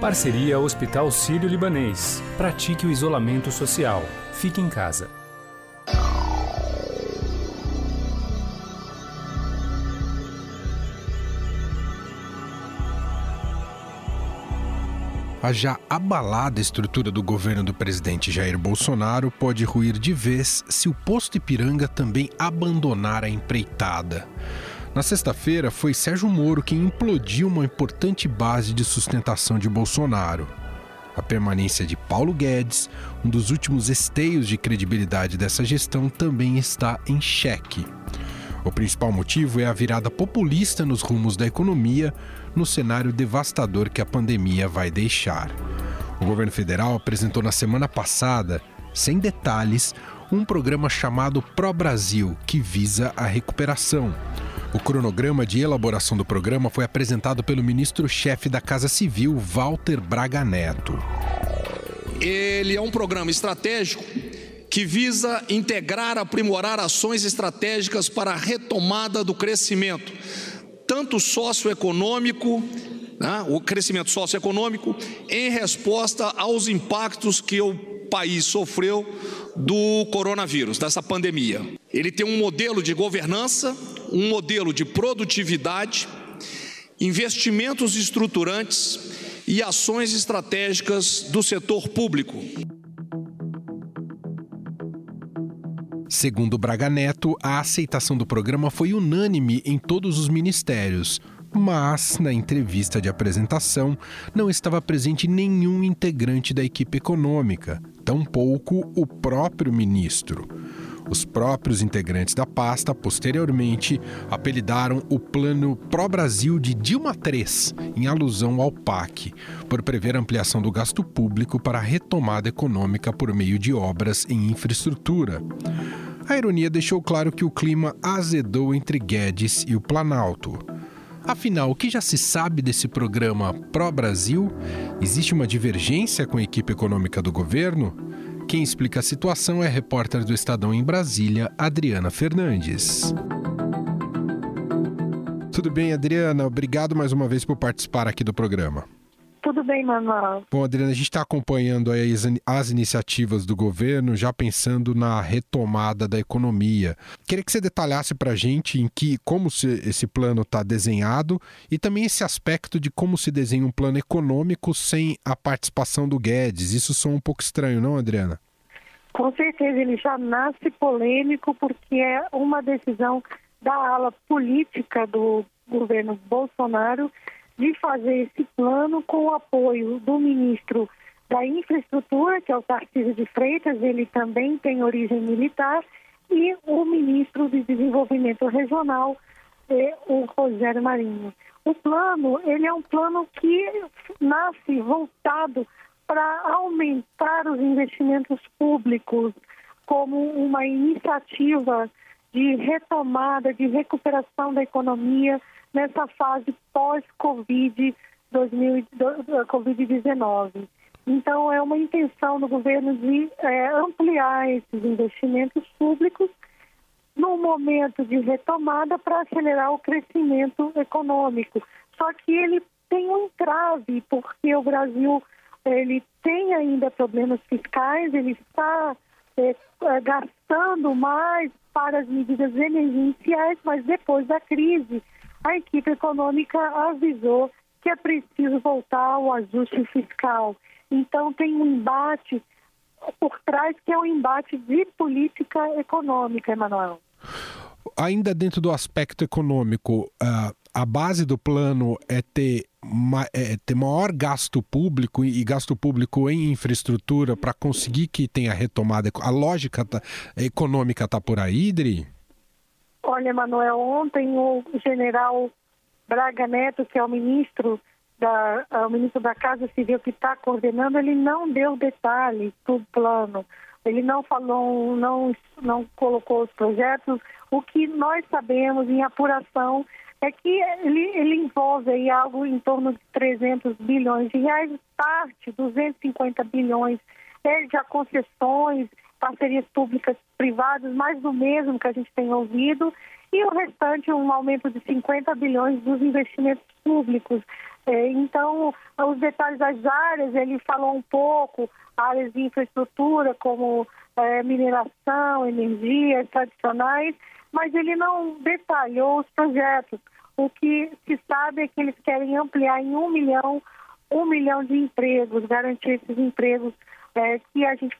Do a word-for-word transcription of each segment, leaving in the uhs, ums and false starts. Parceria Hospital Sírio-Libanês. Pratique o isolamento social. Fique em casa. A já abalada estrutura do governo do presidente Jair Bolsonaro pode ruir de vez se o Posto Ipiranga também abandonar a empreitada. Na sexta-feira, foi Sérgio Moro quem implodiu uma importante base de sustentação de Bolsonaro. A permanência de Paulo Guedes, um dos últimos esteios de credibilidade dessa gestão, também está em xeque. O principal motivo é a virada populista nos rumos da economia, no cenário devastador que a pandemia vai deixar. O governo federal apresentou na semana passada, sem detalhes, um programa chamado Pró-Brasil, que visa a recuperação. O cronograma de elaboração do programa foi apresentado pelo ministro-chefe da Casa Civil, Walter Braga Neto. Ele é um programa estratégico que visa integrar, aprimorar ações estratégicas para a retomada do crescimento, tanto socioeconômico, né, o crescimento socioeconômico, em resposta aos impactos que o país sofreu do coronavírus, dessa pandemia. Ele tem um modelo de governança, um modelo de produtividade, investimentos estruturantes e ações estratégicas do setor público. Segundo Braga Neto, a aceitação do programa foi unânime em todos os ministérios, mas, na entrevista de apresentação, não estava presente nenhum integrante da equipe econômica, tampouco o próprio ministro. Os próprios integrantes da pasta, posteriormente, apelidaram o Plano Pró-Brasil de Dilma três, em alusão ao PAC, por prever a ampliação do gasto público para a retomada econômica por meio de obras em infraestrutura. A ironia deixou claro que o clima azedou entre Guedes e o Planalto. Afinal, o que já se sabe desse programa Pró-Brasil? Existe uma divergência com a equipe econômica do governo? Quem explica a situação é a repórter do Estadão em Brasília, Adriana Fernandes. Tudo bem, Adriana? Obrigado mais uma vez por participar aqui do programa. Tudo bem, Manuel. Bom, Adriana, a gente está acompanhando aí as, as iniciativas do governo, já pensando na retomada da economia. Queria que você detalhasse para a gente em que, como se, esse plano está desenhado e também esse aspecto de como se desenha um plano econômico sem a participação do Guedes. Isso soa um pouco estranho, não, Adriana? Com certeza, ele já nasce polêmico porque é uma decisão da ala política do governo Bolsonaro de fazer esse plano com o apoio do ministro da Infraestrutura, que é o Tarcísio de Freitas, ele também tem origem militar, e o ministro de Desenvolvimento Regional, o Rogério Marinho. O plano, ele é um plano que nasce voltado para aumentar os investimentos públicos como uma iniciativa de retomada, de recuperação da economia nessa fase pós-covid dezenove. Então, é uma intenção do governo de é, ampliar esses investimentos públicos num momento de retomada para acelerar o crescimento econômico. Só que ele tem um entrave, porque o Brasil ele tem ainda problemas fiscais, ele está é, gastando mais para as medidas emergenciais, mas depois da crise, a equipe econômica avisou que é preciso voltar ao ajuste fiscal. Então, tem um embate por trás, que é um embate de política econômica, Emanuel. Ainda dentro do aspecto econômico, a base do plano é ter, é ter maior gasto público e gasto público em infraestrutura para conseguir que tenha retomada. A lógica econômica está por aí, Idri? Olha, Manuel, ontem o general Braga Neto, que é o ministro da, o ministro da Casa Civil que está coordenando, ele não deu detalhes do plano. Ele não falou, não, não colocou os projetos. O que nós sabemos em apuração é que ele, ele envolve aí algo em torno de trezentos bilhões de reais, parte, duzentos e cinquenta bilhões, é de concessões, parcerias públicas privadas, mais do mesmo que a gente tem ouvido, e o restante, um aumento de cinquenta bilhões dos investimentos públicos. Então, os detalhes das áreas, ele falou um pouco, áreas de infraestrutura, como é, mineração, energias tradicionais, mas ele não detalhou os projetos. O que se sabe é que eles querem ampliar em um milhão, um milhão de empregos, garantir esses empregos é, que a gente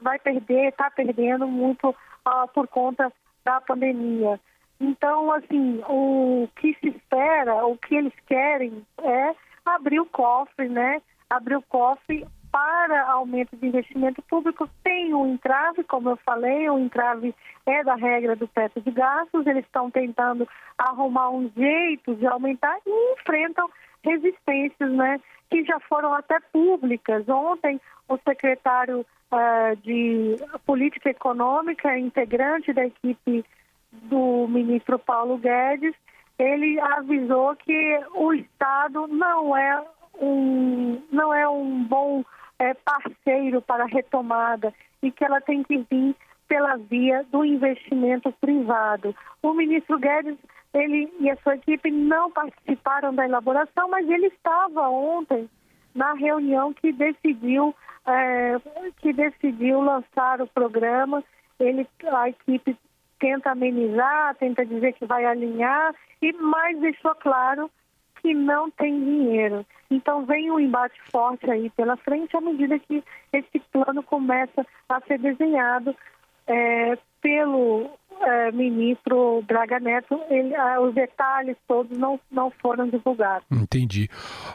vai perder, está perdendo muito ah, por conta da pandemia. Então, assim, o que se espera, o que eles querem é abrir o cofre, né? Abrir o cofre para aumento de investimento público. Tem o entrave, como eu falei, o entrave é da regra do teto de gastos. Eles estão tentando arrumar um jeito de aumentar e enfrentam resistências, né? Que já foram até públicas. Ontem, o secretário uh, de Política Econômica, integrante da equipe do ministro Paulo Guedes, ele avisou que o Estado não é um, não é um bom é, parceiro para a retomada e que ela tem que vir pela via do investimento privado. O ministro Guedes, ele e a sua equipe não participaram da elaboração, mas ele estava ontem na reunião que decidiu, é, que decidiu lançar o programa. Ele, a equipe tenta amenizar, tenta dizer que vai alinhar, e mais deixou claro que não tem dinheiro. Então vem um embate forte aí pela frente à medida que esse plano começa a ser desenhado é, pelo é, ministro Braga Neto. Ele, ah, os detalhes todos não, não foram divulgados. Entendi.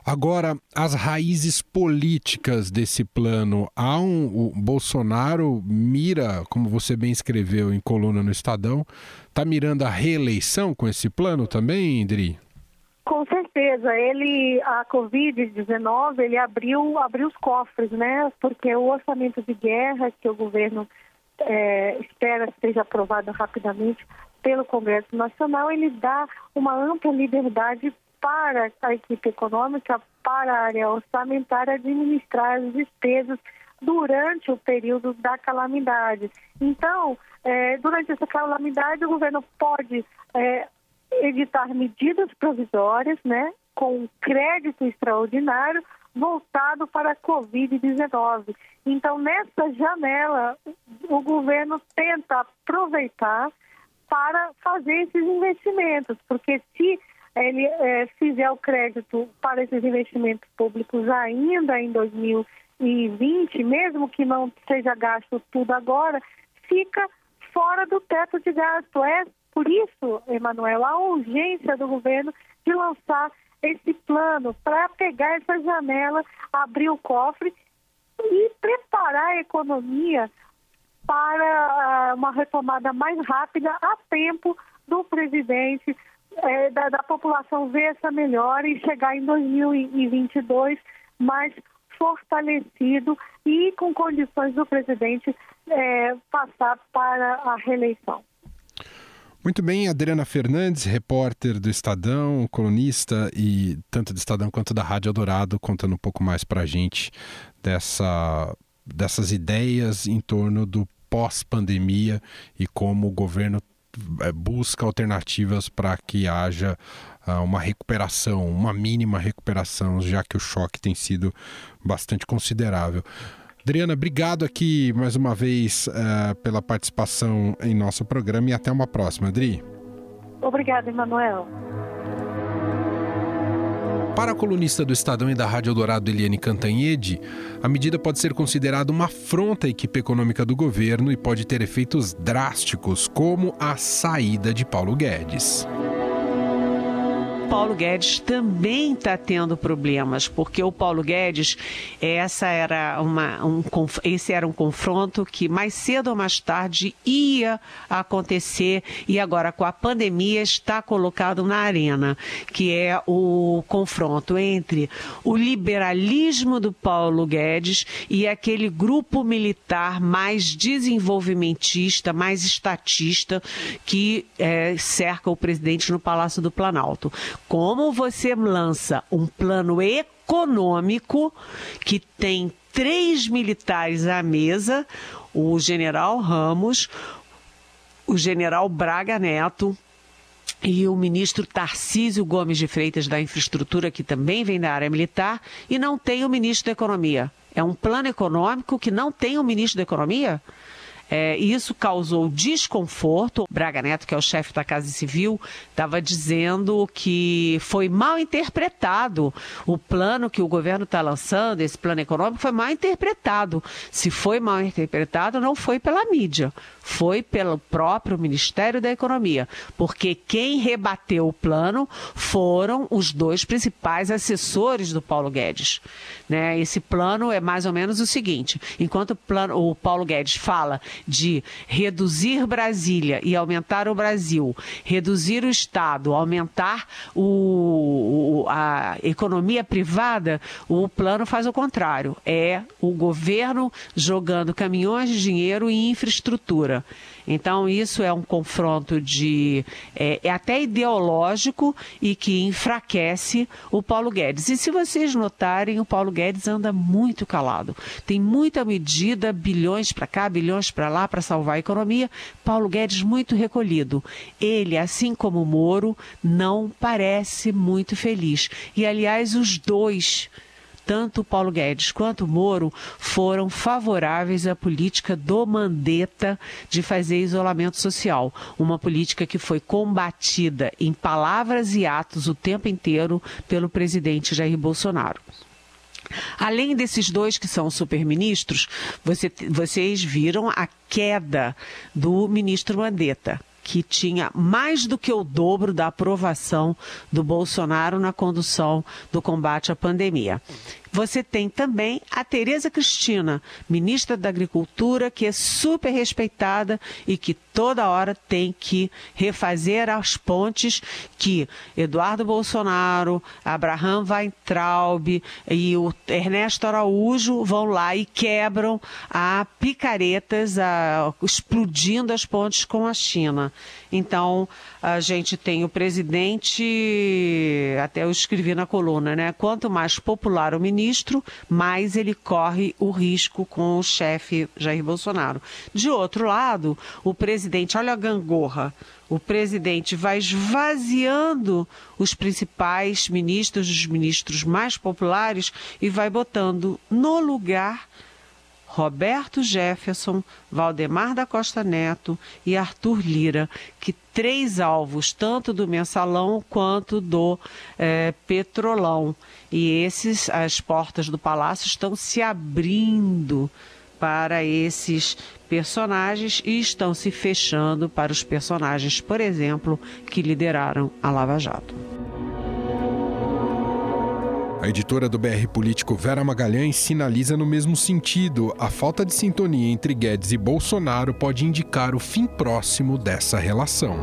Agora, as raízes políticas desse plano. Há um, o Bolsonaro mira, como você bem escreveu em coluna no Estadão, está mirando a reeleição com esse plano também, Indri? Com certeza. Ele, a covid dezenove, ele abriu, abriu os cofres, né? Porque o orçamento de guerra que o governo É, espera que seja aprovado rapidamente pelo Congresso Nacional, ele dá uma ampla liberdade para a equipe econômica, para a área orçamentária, administrar as despesas durante o período da calamidade. Então, é, durante essa calamidade, o governo pode é, editar medidas provisórias, né, com crédito extraordinário voltado para a covid dezenove. Então, nessa janela, o governo tenta aproveitar para fazer esses investimentos, porque se ele é, fizer o crédito para esses investimentos públicos ainda em dois mil e vinte, mesmo que não seja gasto tudo agora, fica fora do teto de gasto. É por isso, Emanuel, a urgência do governo de lançar esse plano para pegar essa janela, abrir o cofre e preparar a economia para uma retomada mais rápida a tempo do presidente, é, da, da população ver essa melhora e chegar em dois mil e vinte e dois mais fortalecido e com condições do presidente é, passar para a reeleição. Muito bem, Adriana Fernandes, repórter do Estadão, colunista e tanto do Estadão quanto da Rádio Eldorado, contando um pouco mais para a gente dessa, dessas ideias em torno do pós-pandemia e como o governo busca alternativas para que haja uma recuperação, uma mínima recuperação, já que o choque tem sido bastante considerável. Adriana, obrigado aqui mais uma vez uh, pela participação em nosso programa e até uma próxima, Adri. Obrigada, Emanuel. Para a colunista do Estadão e da Rádio Eldorado, Eliane Cantanhede, a medida pode ser considerada uma afronta à equipe econômica do governo e pode ter efeitos drásticos, como a saída de Paulo Guedes. Paulo Guedes também está tendo problemas, porque o Paulo Guedes, essa era uma, um, esse era um confronto que mais cedo ou mais tarde ia acontecer e agora com a pandemia está colocado na arena, que é o confronto entre o liberalismo do Paulo Guedes e aquele grupo militar mais desenvolvimentista, mais estatista que é, cerca o presidente no Palácio do Planalto. Como você lança um plano econômico que tem três militares à mesa, o general Ramos, o general Braga Neto e o ministro Tarcísio Gomes de Freitas da Infraestrutura, que também vem da área militar, e não tem o ministro da Economia. É um plano econômico que não tem o ministro da Economia? É, e isso causou desconforto. Braga Neto, que é o chefe da Casa Civil, estava dizendo que foi mal interpretado o plano que o governo está lançando, esse plano econômico foi mal interpretado. Se foi mal interpretado, não foi pela mídia, foi pelo próprio Ministério da Economia, porque quem rebateu o plano foram os dois principais assessores do Paulo Guedes, né? Esse plano é mais ou menos o seguinte: enquanto o, plano, o Paulo Guedes fala de reduzir Brasília e aumentar o Brasil, reduzir o Estado, aumentar o, a economia privada, o plano faz o contrário. É o governo jogando caminhões de dinheiro em infraestrutura. Então, isso é um confronto de, é, é até ideológico e que enfraquece o Paulo Guedes. E se vocês notarem, o Paulo Guedes anda muito calado. Tem muita medida, bilhões para cá, bilhões para lá, para salvar a economia. Paulo Guedes muito recolhido. Ele, assim como Moro, não parece muito feliz. E, aliás, os dois, tanto o Paulo Guedes quanto o Moro, foram favoráveis à política do Mandetta de fazer isolamento social. Uma política que foi combatida em palavras e atos o tempo inteiro pelo presidente Jair Bolsonaro. Além desses dois que são superministros, você, vocês viram a queda do ministro Mandetta, que tinha mais do que o dobro da aprovação do Bolsonaro na condução do combate à pandemia. Você tem também a Tereza Cristina, ministra da Agricultura, que é super respeitada e que toda hora tem que refazer as pontes que Eduardo Bolsonaro, Abraham Weintraub e o Ernesto Araújo vão lá e quebram a picaretas, a, explodindo as pontes com a China. Então, a gente tem o presidente, até eu escrevi na coluna, né? Quanto mais popular o ministro, mais ele corre o risco com o chefe Jair Bolsonaro. De outro lado, o presidente, olha a gangorra, o presidente vai esvaziando os principais ministros, os ministros mais populares, e vai botando no lugar Roberto Jefferson, Valdemar da Costa Neto e Arthur Lira, que três alvos, tanto do Mensalão quanto do é, Petrolão. E esses, as portas do Palácio estão se abrindo para esses personagens e estão se fechando para os personagens, por exemplo, que lideraram a Lava Jato. A editora do B R Político, Vera Magalhães, sinaliza no mesmo sentido. A falta de sintonia entre Guedes e Bolsonaro pode indicar o fim próximo dessa relação.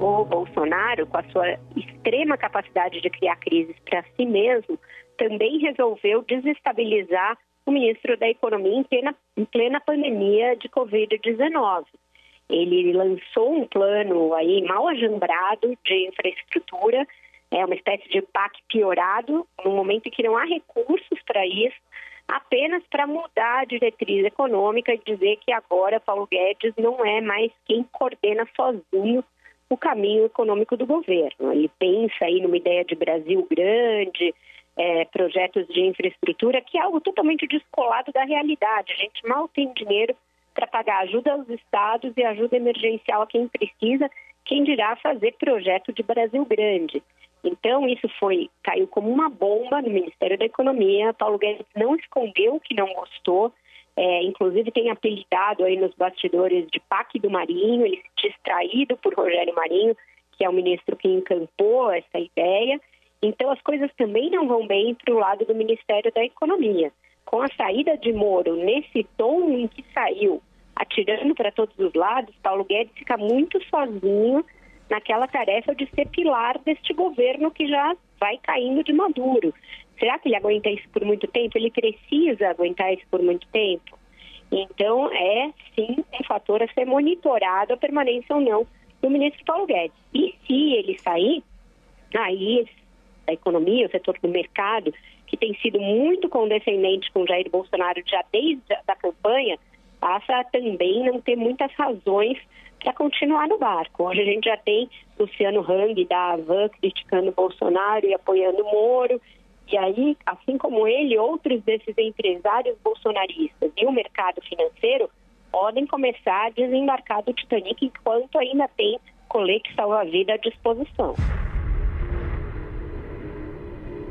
O Bolsonaro, com a sua extrema capacidade de criar crises para si mesmo, também resolveu desestabilizar o ministro da Economia em plena, em plena pandemia de covid dezenove. Ele lançou um plano aí mal ajambrado de infraestrutura. É uma espécie de PAC piorado, no momento em que não há recursos para isso, apenas para mudar a diretriz econômica e dizer que agora Paulo Guedes não é mais quem coordena sozinho o caminho econômico do governo. Ele pensa aí numa ideia de Brasil grande, é, projetos de infraestrutura, que é algo totalmente descolado da realidade. A gente mal tem dinheiro para pagar ajuda aos estados e ajuda emergencial a quem precisa, quem dirá fazer projeto de Brasil grande. Então, isso foi, caiu como uma bomba no Ministério da Economia. Paulo Guedes não escondeu que não gostou, é, inclusive tem apelidado aí nos bastidores de PAC do Marinho, ele se distraído por Rogério Marinho, que é o ministro que encampou essa ideia. Então, as coisas também não vão bem para o lado do Ministério da Economia. Com a saída de Moro, nesse tom em que saiu, atirando para todos os lados, Paulo Guedes fica muito sozinho naquela tarefa de ser pilar deste governo que já vai caindo de maduro. Será que ele aguenta isso por muito tempo? Ele precisa aguentar isso por muito tempo? Então, é sim um fator a ser monitorado, a permanência ou não do ministro Paulo Guedes. E se ele sair, aí a economia, o setor do mercado, que tem sido muito condescendente com Jair Bolsonaro já desde a da campanha, passa a também não ter muitas razões para continuar no barco. Hoje a gente já tem Luciano Hang da Havan criticando Bolsonaro e apoiando Moro. E aí, assim como ele, outros desses empresários bolsonaristas e o mercado financeiro podem começar a desembarcar do Titanic enquanto ainda tem colete salva-vida à disposição.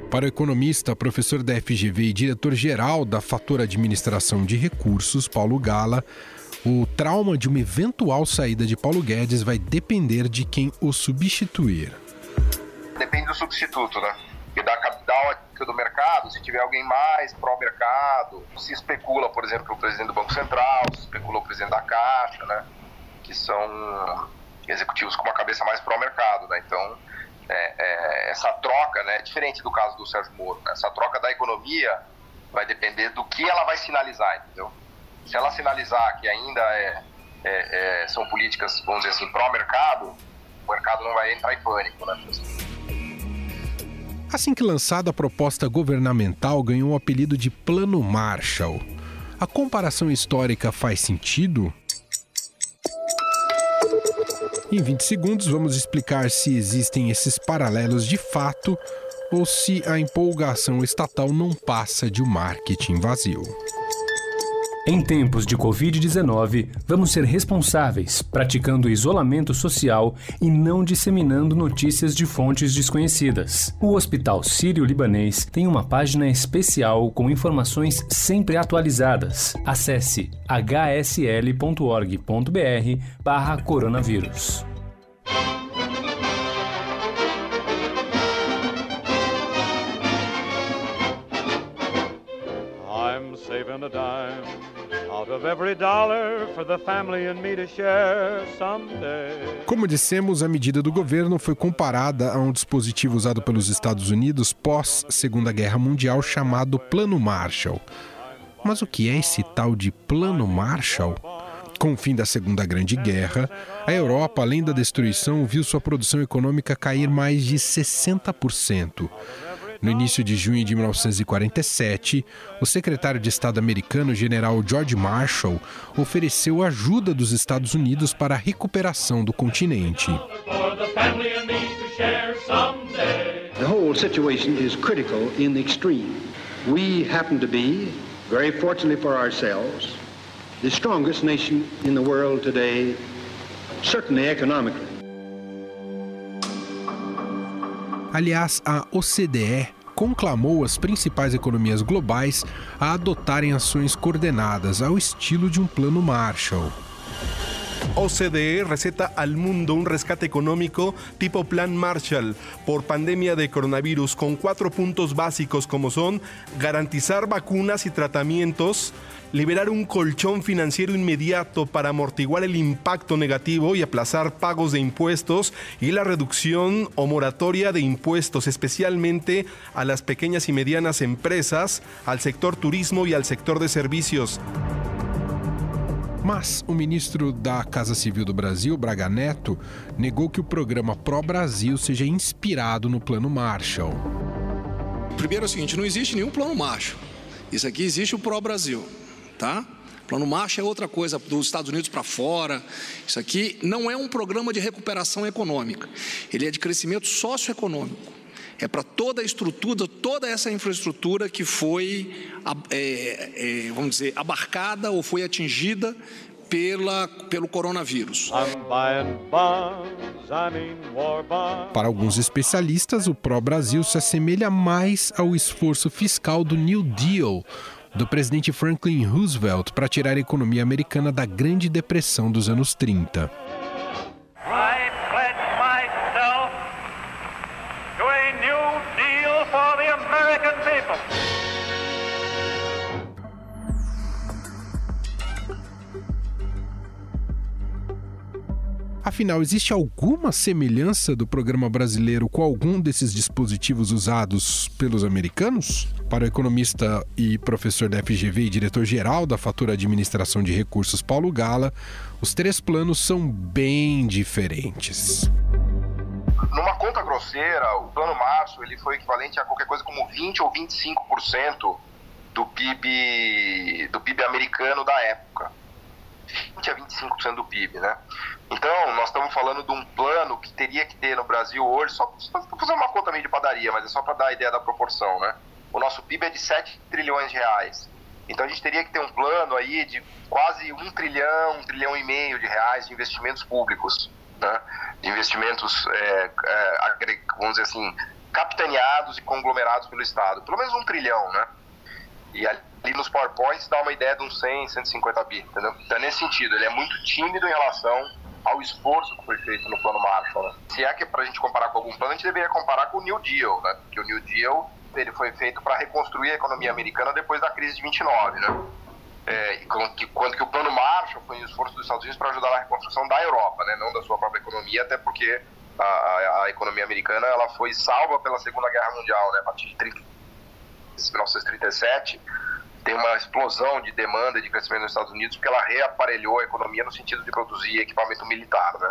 Para o economista, professor da F G V e diretor-geral da Fator Administração de Recursos, Paulo Gala, o trauma de uma eventual saída de Paulo Guedes vai depender de quem o substituir. Depende do substituto, né? E da capital do mercado, se tiver alguém mais pró-mercado, se especula, por exemplo, o presidente do Banco Central, se especula o presidente da Caixa, né? Que são executivos com uma cabeça mais pró-mercado, né? Então, é, é, essa troca, né, é diferente do caso do Sérgio Moro, né? Essa troca da economia vai depender do que ela vai sinalizar, entendeu? Se ela sinalizar que ainda é, é, é, são políticas, vamos dizer assim, pró-mercado, o mercado não vai entrar em pânico, né? Assim que lançada, a proposta governamental ganhou o apelido de Plano Marshall. A comparação histórica faz sentido? Em vinte segundos, vamos explicar se existem esses paralelos de fato ou se a empolgação estatal não passa de um marketing vazio. Em tempos de covid dezenove, vamos ser responsáveis, praticando isolamento social e não disseminando notícias de fontes desconhecidas. O Hospital Sírio-Libanês tem uma página especial com informações sempre atualizadas. Acesse h s l ponto org ponto b r barra coronavírus. I'm saving a dime. Como dissemos, a medida do governo foi comparada a um dispositivo usado pelos Estados Unidos pós-Segunda Guerra Mundial chamado Plano Marshall. Mas o que é esse tal de Plano Marshall? Com o fim da Segunda Grande Guerra, a Europa, além da destruição, viu sua produção econômica cair mais de sessenta por cento. No início de junho de mil novecentos e quarenta e sete, o secretário de Estado americano, general George Marshall, ofereceu ajuda dos Estados Unidos para a recuperação do continente. The whole situation is critical in the extreme. We happen to be, very fortunately for ourselves, the strongest nation in the world today, certainly economically. Aliás, a O C D E conclamou as principais economias globais a adotarem ações coordenadas ao estilo de um plano Marshall. O C D E receta al mundo un rescate económico tipo Plan Marshall por pandemia de coronavirus con cuatro puntos básicos como son garantizar vacunas y tratamientos, liberar un colchón financiero inmediato para amortiguar el impacto negativo y aplazar pagos de impuestos y la reducción o moratoria de impuestos, especialmente a las pequeñas y medianas empresas, al sector turismo y al sector de servicios. Mas o ministro da Casa Civil do Brasil, Braga Neto, negou que o programa Pró-Brasil seja inspirado no Plano Marshall. Primeiro é o seguinte, não existe nenhum Plano Marshall. Isso aqui existe o Pró-Brasil, tá? Plano Marshall é outra coisa, dos Estados Unidos para fora. Isso aqui não é um programa de recuperação econômica. Ele é de crescimento socioeconômico. É para toda a estrutura, toda essa infraestrutura que foi, é, é, vamos dizer, abarcada ou foi atingida pela, pelo coronavírus. Para alguns especialistas, o Pró-Brasil se assemelha mais ao esforço fiscal do New Deal, do presidente Franklin Roosevelt, para tirar a economia americana da Grande Depressão dos anos trinta. Afinal, existe alguma semelhança do programa brasileiro com algum desses dispositivos usados pelos americanos? Para o economista e professor da F G V e diretor-geral da Fator Administração de Recursos, Paulo Gala, os três planos são bem diferentes. Numa conta grosseira, o Plano Marshall ele foi equivalente a qualquer coisa como vinte ou vinte e cinco por cento do P I B, do P I B americano da época. vinte a vinte e cinco por cento do P I B, né? Então, nós estamos falando de um plano que teria que ter no Brasil hoje, só para fazer uma conta meio de padaria, mas é só para dar a ideia da proporção, né? O nosso P I B é de sete trilhões de reais. Então, a gente teria que ter um plano aí de quase um trilhão, um trilhão e meio de reais de investimentos públicos, né? De investimentos, é, é, vamos dizer assim, capitaneados e conglomerados pelo Estado. Pelo menos um trilhão, né? E ali nos PowerPoints dá uma ideia de uns cem, cento e cinquenta bi, entendeu? Então, nesse sentido, ele é muito tímido em relação ao esforço que foi feito no Plano Marshall, né? Se é que para a gente comparar com algum plano, a gente deveria comparar com o New Deal, né? Porque o New Deal, ele foi feito para reconstruir a economia americana depois da crise de vinte e nove, né? É, e quando, que, quando que o Plano Marshall foi um esforço dos Estados Unidos para ajudar na reconstrução da Europa, né? Não da sua própria economia, até porque a, a, a economia americana, ela foi salva pela Segunda Guerra Mundial, né? A partir de trinta, mil novecentos e trinta e sete, tem uma explosão de demanda de crescimento nos Estados Unidos porque ela reaparelhou a economia no sentido de produzir equipamento militar, né?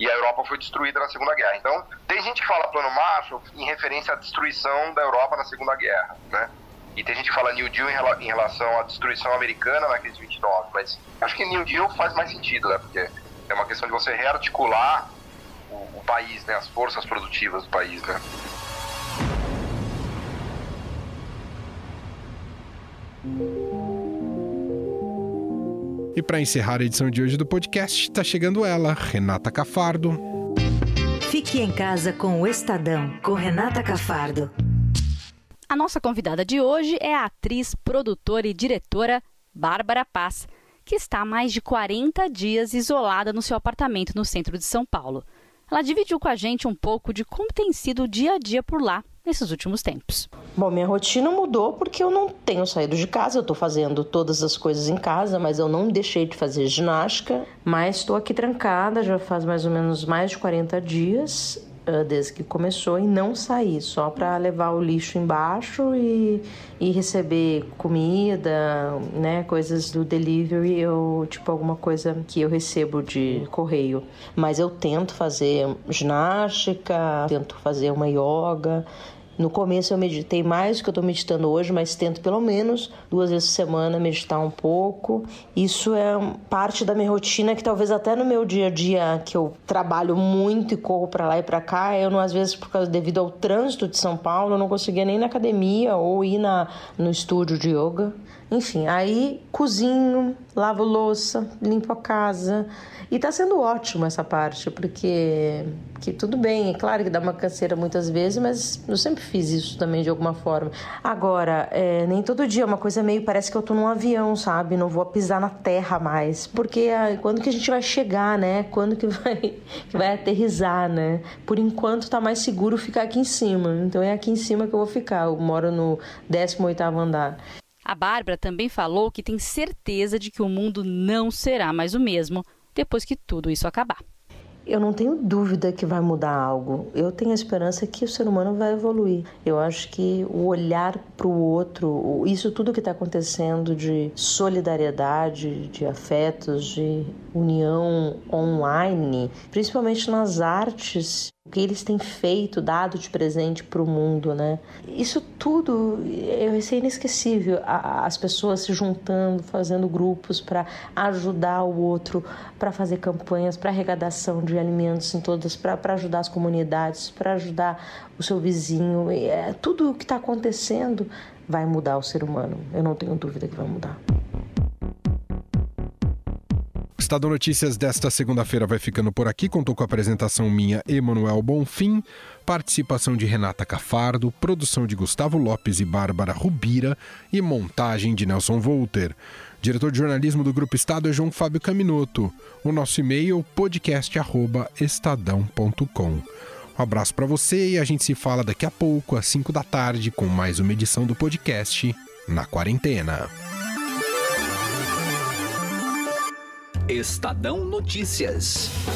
E a Europa foi destruída na Segunda Guerra. Então, tem gente que fala Plano Marshall em referência à destruição da Europa na Segunda Guerra, né? E tem gente que fala New Deal em relação à destruição americana na crise de vinte e nove, mas acho que New Deal faz mais sentido, né? Porque é uma questão de você rearticular o, o país, né? As forças produtivas do país, né? E para encerrar a edição de hoje do podcast, está chegando ela, Renata Cafardo. Fique em casa com o Estadão, com Renata Cafardo. A nossa convidada de hoje é a atriz, produtora e diretora Bárbara Paz, que está há mais de quarenta dias isolada no seu apartamento no centro de São Paulo. Ela dividiu com a gente um pouco de como tem sido o dia a dia por lá nesses últimos tempos. Bom, minha rotina mudou porque eu não tenho saído de casa, eu estou fazendo todas as coisas em casa, mas eu não deixei de fazer ginástica, mas estou aqui trancada, já faz mais ou menos mais de quarenta dias, desde que começou, e não saí, só para levar o lixo embaixo e, e receber comida, né, coisas do delivery, eu, tipo alguma coisa que eu recebo de correio. Mas eu tento fazer ginástica, tento fazer uma yoga. No começo eu meditei mais do que eu estou meditando hoje, mas tento pelo menos duas vezes por semana meditar um pouco. Isso é parte da minha rotina que talvez até no meu dia a dia, que eu trabalho muito e corro para lá e para cá, eu não, às vezes, por causa, devido ao trânsito de São Paulo, eu não conseguia nem ir na academia ou ir na, no estúdio de yoga. Enfim, aí cozinho, lavo louça, limpo a casa. E tá sendo ótimo essa parte, porque que tudo bem, é claro que dá uma canseira muitas vezes, mas eu sempre fiz isso também de alguma forma. Agora, é, nem todo dia, uma coisa meio, parece que eu tô num avião, sabe? Não vou pisar na terra mais, porque ah, quando que a gente vai chegar, né? Quando que vai, que vai aterrissar, né? Por enquanto tá mais seguro ficar aqui em cima, então é aqui em cima que eu vou ficar, eu moro no décimo oitavo andar. A Bárbara também falou que tem certeza de que o mundo não será mais o mesmo depois que tudo isso acabar. Eu não tenho dúvida que vai mudar algo. Eu tenho a esperança que o ser humano vai evoluir. Eu acho que o olhar para o outro, isso tudo que está acontecendo de solidariedade, de afetos, de união online, principalmente nas artes, o que eles têm feito, dado de presente para o mundo, né? Isso tudo, eu sei, é inesquecível. As pessoas se juntando, fazendo grupos para ajudar o outro, para fazer campanhas, para arrecadação de alimentos em todas, para ajudar as comunidades, para ajudar o seu vizinho. É, tudo o que está acontecendo vai mudar o ser humano. Eu não tenho dúvida que vai mudar. O Estadão Notícias desta segunda-feira vai ficando por aqui. Contou com a apresentação minha, Emanuel Bonfim, participação de Renata Cafardo, produção de Gustavo Lopes e Bárbara Rubira e montagem de Nelson Volter. Diretor de jornalismo do Grupo Estado é João Fábio Caminoto. O nosso e-mail é podcast arroba estadão ponto com. Um abraço para você e a gente se fala daqui a pouco, às cinco da tarde, com mais uma edição do podcast Na Quarentena. Estadão Notícias.